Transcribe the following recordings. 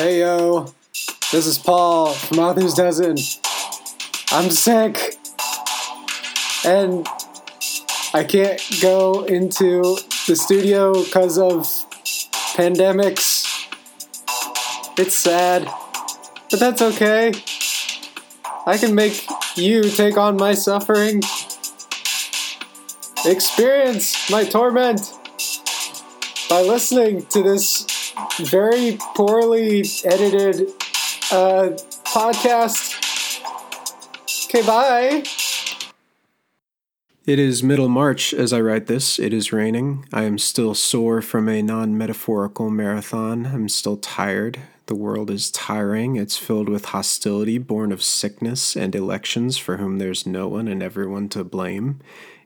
Hey yo, this is Paul from Author's Dozen. I'm sick, and I can't go into the studio because of pandemics. It's sad, but that's okay. I can make you take on my suffering. Experience my torment by listening to this very poorly edited podcast. Okay, bye. It is middle March as I write this. It is raining. I am still sore from a non-metaphorical marathon. I'm still tired. The world is tiring. It's filled with hostility born of sickness and elections for whom there's no one and everyone to blame.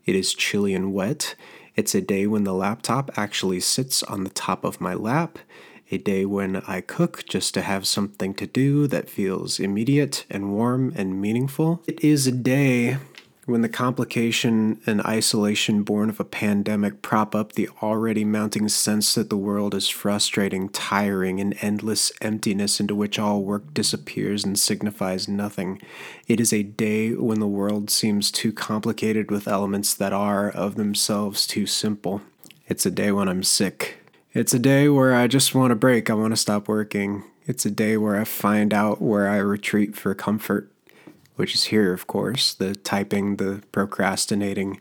It is chilly and wet. It's a day when the laptop actually sits on the top of my lap. A day when I cook just to have something to do that feels immediate and warm and meaningful. It is a day when the complication and isolation born of a pandemic prop up the already mounting sense that the world is frustrating, tiring, an endless emptiness into which all work disappears and signifies nothing. It is a day when the world seems too complicated with elements that are, of themselves, too simple. It's a day when I'm sick. It's a day where I just want a break. I want to stop working. It's a day where I find out where I retreat for comfort. Which is here, of course, the typing, the procrastinating,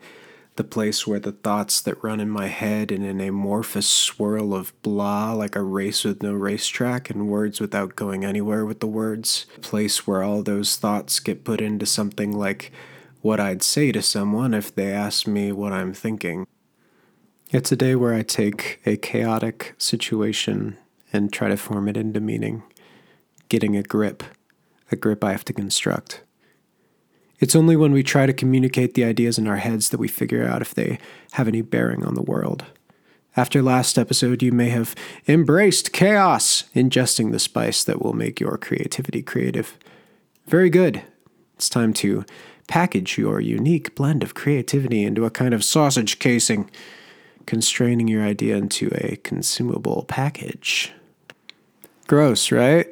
the place where the thoughts that run in my head in an amorphous swirl of blah, like a race with no racetrack and words without going anywhere with the words, a place where all those thoughts get put into something like what I'd say to someone if they asked me what I'm thinking. It's a day where I take a chaotic situation and try to form it into meaning, getting a grip I have to construct. It's only when we try to communicate the ideas in our heads that we figure out if they have any bearing on the world. After last episode, you may have embraced chaos, ingesting the spice that will make your creativity creative. Very good. It's time to package your unique blend of creativity into a kind of sausage casing, constraining your idea into a consumable package. Gross, right?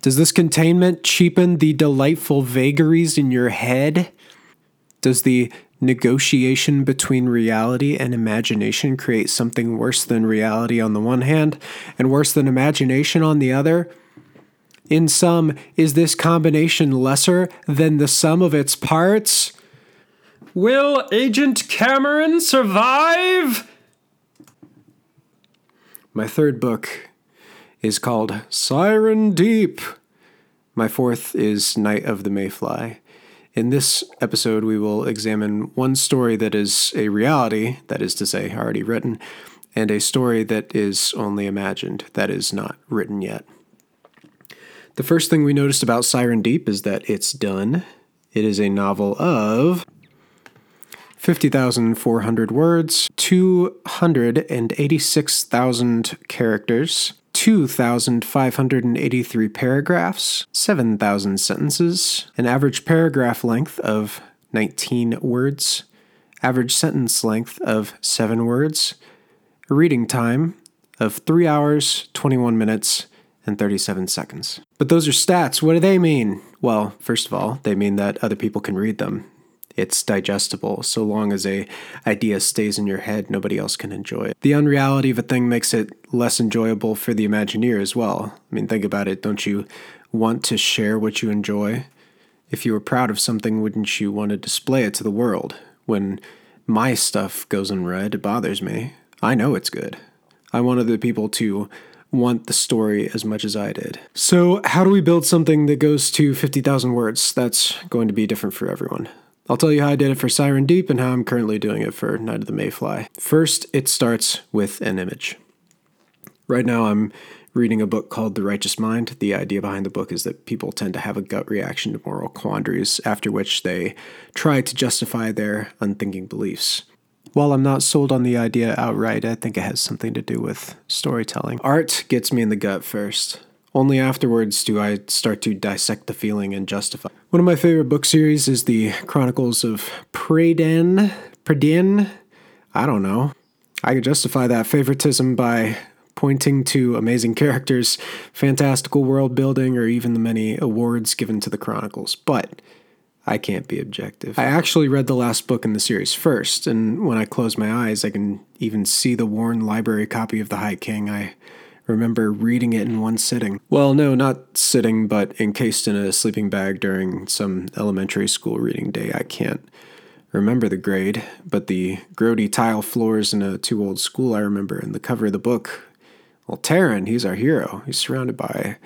Does this containment cheapen the delightful vagaries in your head? Does the negotiation between reality and imagination create something worse than reality on the one hand and worse than imagination on the other? In sum, is this combination lesser than the sum of its parts? Will Agent Cameron survive? My third book is called Siren Deep. My fourth is Night of the Mayfly. In this episode, we will examine one story that is a reality, that is to say, already written, and a story that is only imagined, that is not written yet. The first thing we noticed about Siren Deep is that it's done. It is a novel of 50,400 words, 286,000 characters, 2,583 paragraphs, 7,000 sentences, an average paragraph length of 19 words, average sentence length of 7 words, a reading time of 3 hours, 21 minutes, and 37 seconds. But those are stats. What do they mean? Well, first of all, they mean that other people can read them. It's digestible. So long as an idea stays in your head, nobody else can enjoy it. The unreality of a thing makes it less enjoyable for the Imagineer as well. I mean, think about it. Don't you want to share what you enjoy? If you were proud of something, wouldn't you want to display it to the world? When my stuff goes unread, it bothers me. I know it's good. I want other people to want the story as much as I did. So how do we build something that goes to 50,000 words? That's going to be different for everyone. I'll tell you how I did it for Siren Deep and how I'm currently doing it for Night of the Mayfly. First, it starts with an image. Right now, I'm reading a book called The Righteous Mind. The idea behind the book is that people tend to have a gut reaction to moral quandaries, after which they try to justify their unthinking beliefs. While I'm not sold on the idea outright, I think it has something to do with storytelling. Art gets me in the gut first. Only afterwards do I start to dissect the feeling and justify. One of my favorite book series is the Chronicles of Prydain. I don't know. I could justify that favoritism by pointing to amazing characters, fantastical world building, or even the many awards given to the Chronicles. But I can't be objective. I actually read the last book in the series first, and when I close my eyes, I can even see the worn library copy of The High King. I remember reading it in one sitting. Well, no, not sitting, but encased in a sleeping bag during some elementary school reading day. I can't remember the grade, but the grody tile floors in a too-old school I remember, and the cover of the book. Well, Taryn, he's our hero. He's surrounded by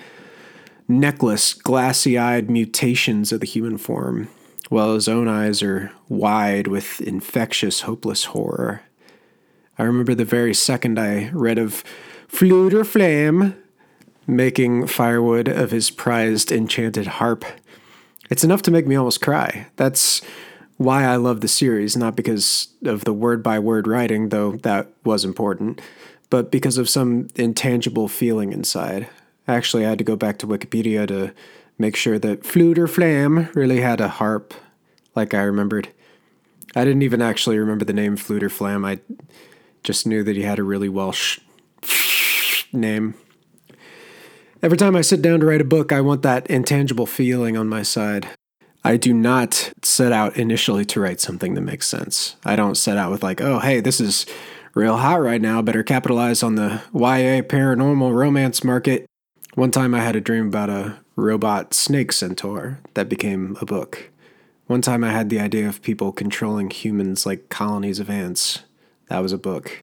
necklace, glassy-eyed mutations of the human form, while his own eyes are wide with infectious, hopeless horror. I remember the very second I read of Fflewddur Fflam making firewood of his prized enchanted harp. It's enough to make me almost cry. That's why I love the series, not because of the word-by-word writing, though that was important, but because of some intangible feeling inside. Actually, I had to go back to Wikipedia to make sure that Fflewddur Fflam really had a harp, like I remembered. I didn't even actually remember the name Fflewddur Fflam. I just knew that he had a really Welsh name. Every time I sit down to write a book, I want that intangible feeling on my side. I do not set out initially to write something that makes sense. I don't set out with like, oh, hey, this is real hot right now. Better capitalize on the YA paranormal romance market. One time I had a dream about a robot snake centaur that became a book. One time I had the idea of people controlling humans like colonies of ants. That was a book.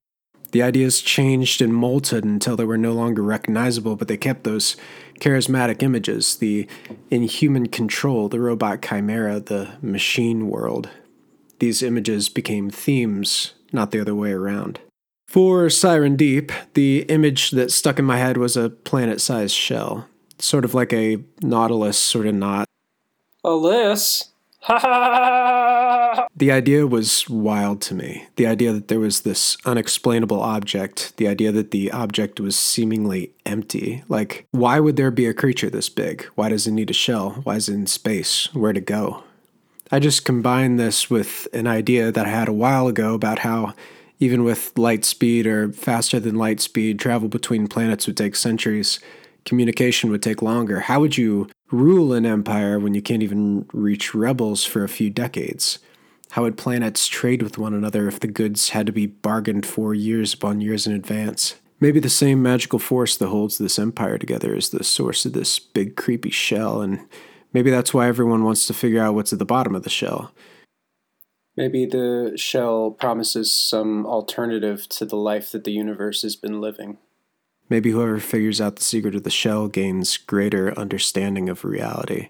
The ideas changed and molted until they were no longer recognizable, but they kept those charismatic images, the inhuman control, the robot chimera, the machine world. These images became themes, not the other way around. For Siren Deep, the image that stuck in my head was a planet-sized shell, sort of like a nautilus, sort of not. Alyssa! Ha ha! The idea was wild to me. The idea that there was this unexplainable object. The idea that the object was seemingly empty. Like, why would there be a creature this big? Why does it need a shell? Why is it in space? Where to go? I just combined this with an idea that I had a while ago about how even with light speed or faster than light speed, travel between planets would take centuries. Communication would take longer. How would you rule an empire when you can't even reach rebels for a few decades? How would planets trade with one another if the goods had to be bargained for years upon years in advance? Maybe the same magical force that holds this empire together is the source of this big creepy shell, and maybe that's why everyone wants to figure out what's at the bottom of the shell. Maybe the shell promises some alternative to the life that the universe has been living. Maybe whoever figures out the secret of the shell gains greater understanding of reality,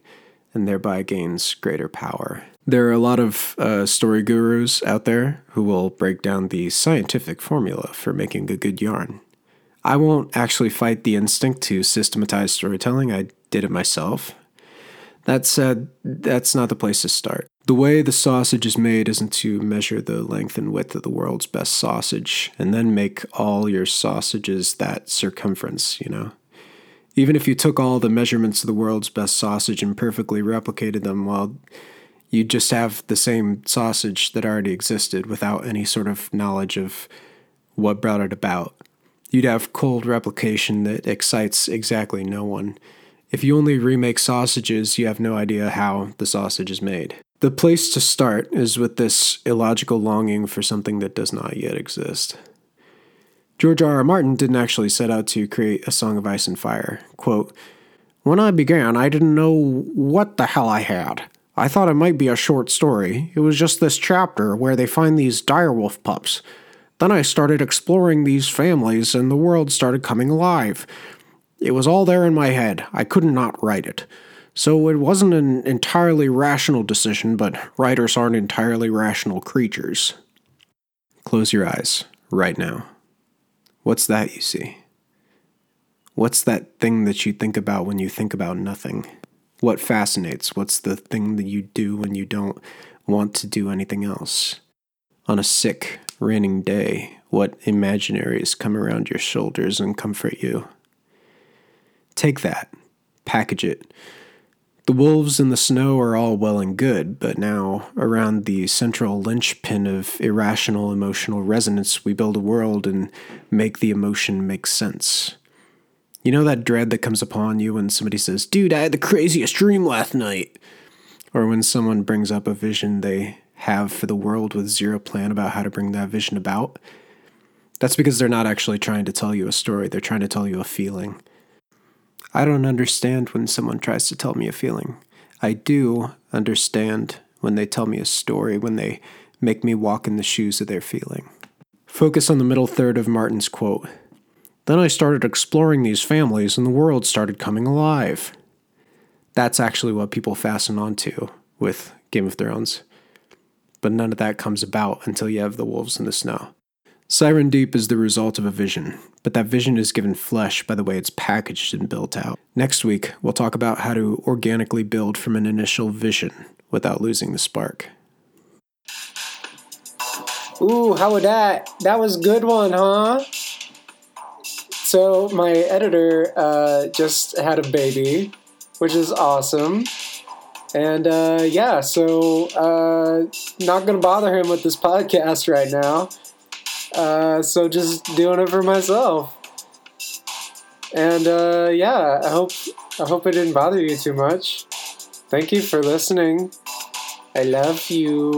and thereby gains greater power. There are a lot of story gurus out there who will break down the scientific formula for making a good yarn. I won't actually fight the instinct to systematize storytelling. I did it myself. That said, that's not the place to start. The way the sausage is made isn't to measure the length and width of the world's best sausage, and then make all your sausages that circumference, you know? Even if you took all the measurements of the world's best sausage and perfectly replicated them, well, you'd just have the same sausage that already existed without any sort of knowledge of what brought it about. You'd have cold replication that excites exactly no one. If you only remake sausages, you have no idea how the sausage is made. The place to start is with this illogical longing for something that does not yet exist. George R. R. Martin didn't actually set out to create A Song of Ice and Fire. Quote, "When I began, I didn't know what the hell I had. I thought it might be a short story. It was just this chapter where they find these direwolf pups. Then I started exploring these families and the world started coming alive. It was all there in my head. I could not write it. So it wasn't an entirely rational decision, but writers aren't entirely rational creatures." Close your eyes, right now. What's that you see? What's that thing that you think about when you think about nothing? What fascinates? What's the thing that you do when you don't want to do anything else? On a sick, raining day, what imaginaries come around your shoulders and comfort you? Take that, package it, The wolves in the snow are all well and good, but now, around the central linchpin of irrational emotional resonance, we build a world and make the emotion make sense. You know that dread that comes upon you when somebody says, "Dude, I had the craziest dream last night," or when someone brings up a vision they have for the world with zero plan about how to bring that vision about? That's because they're not actually trying to tell you a story, they're trying to tell you a feeling. I don't understand when someone tries to tell me a feeling. I do understand when they tell me a story, when they make me walk in the shoes of their feeling. Focus on the middle third of Martin's quote. "Then I started exploring these families and the world started coming alive." That's actually what people fasten onto with Game of Thrones. But none of that comes about until you have the wolves in the snow. Siren Deep is the result of a vision, but that vision is given flesh by the way it's packaged and built out. Next week, we'll talk about how to organically build from an initial vision without losing the spark. Ooh, how would that? That was a good one, huh? So my editor just had a baby, which is awesome. And not going to bother him with this podcast right now. So just doing it for myself. And I hope it didn't bother you too much. Thank you for listening. I love you.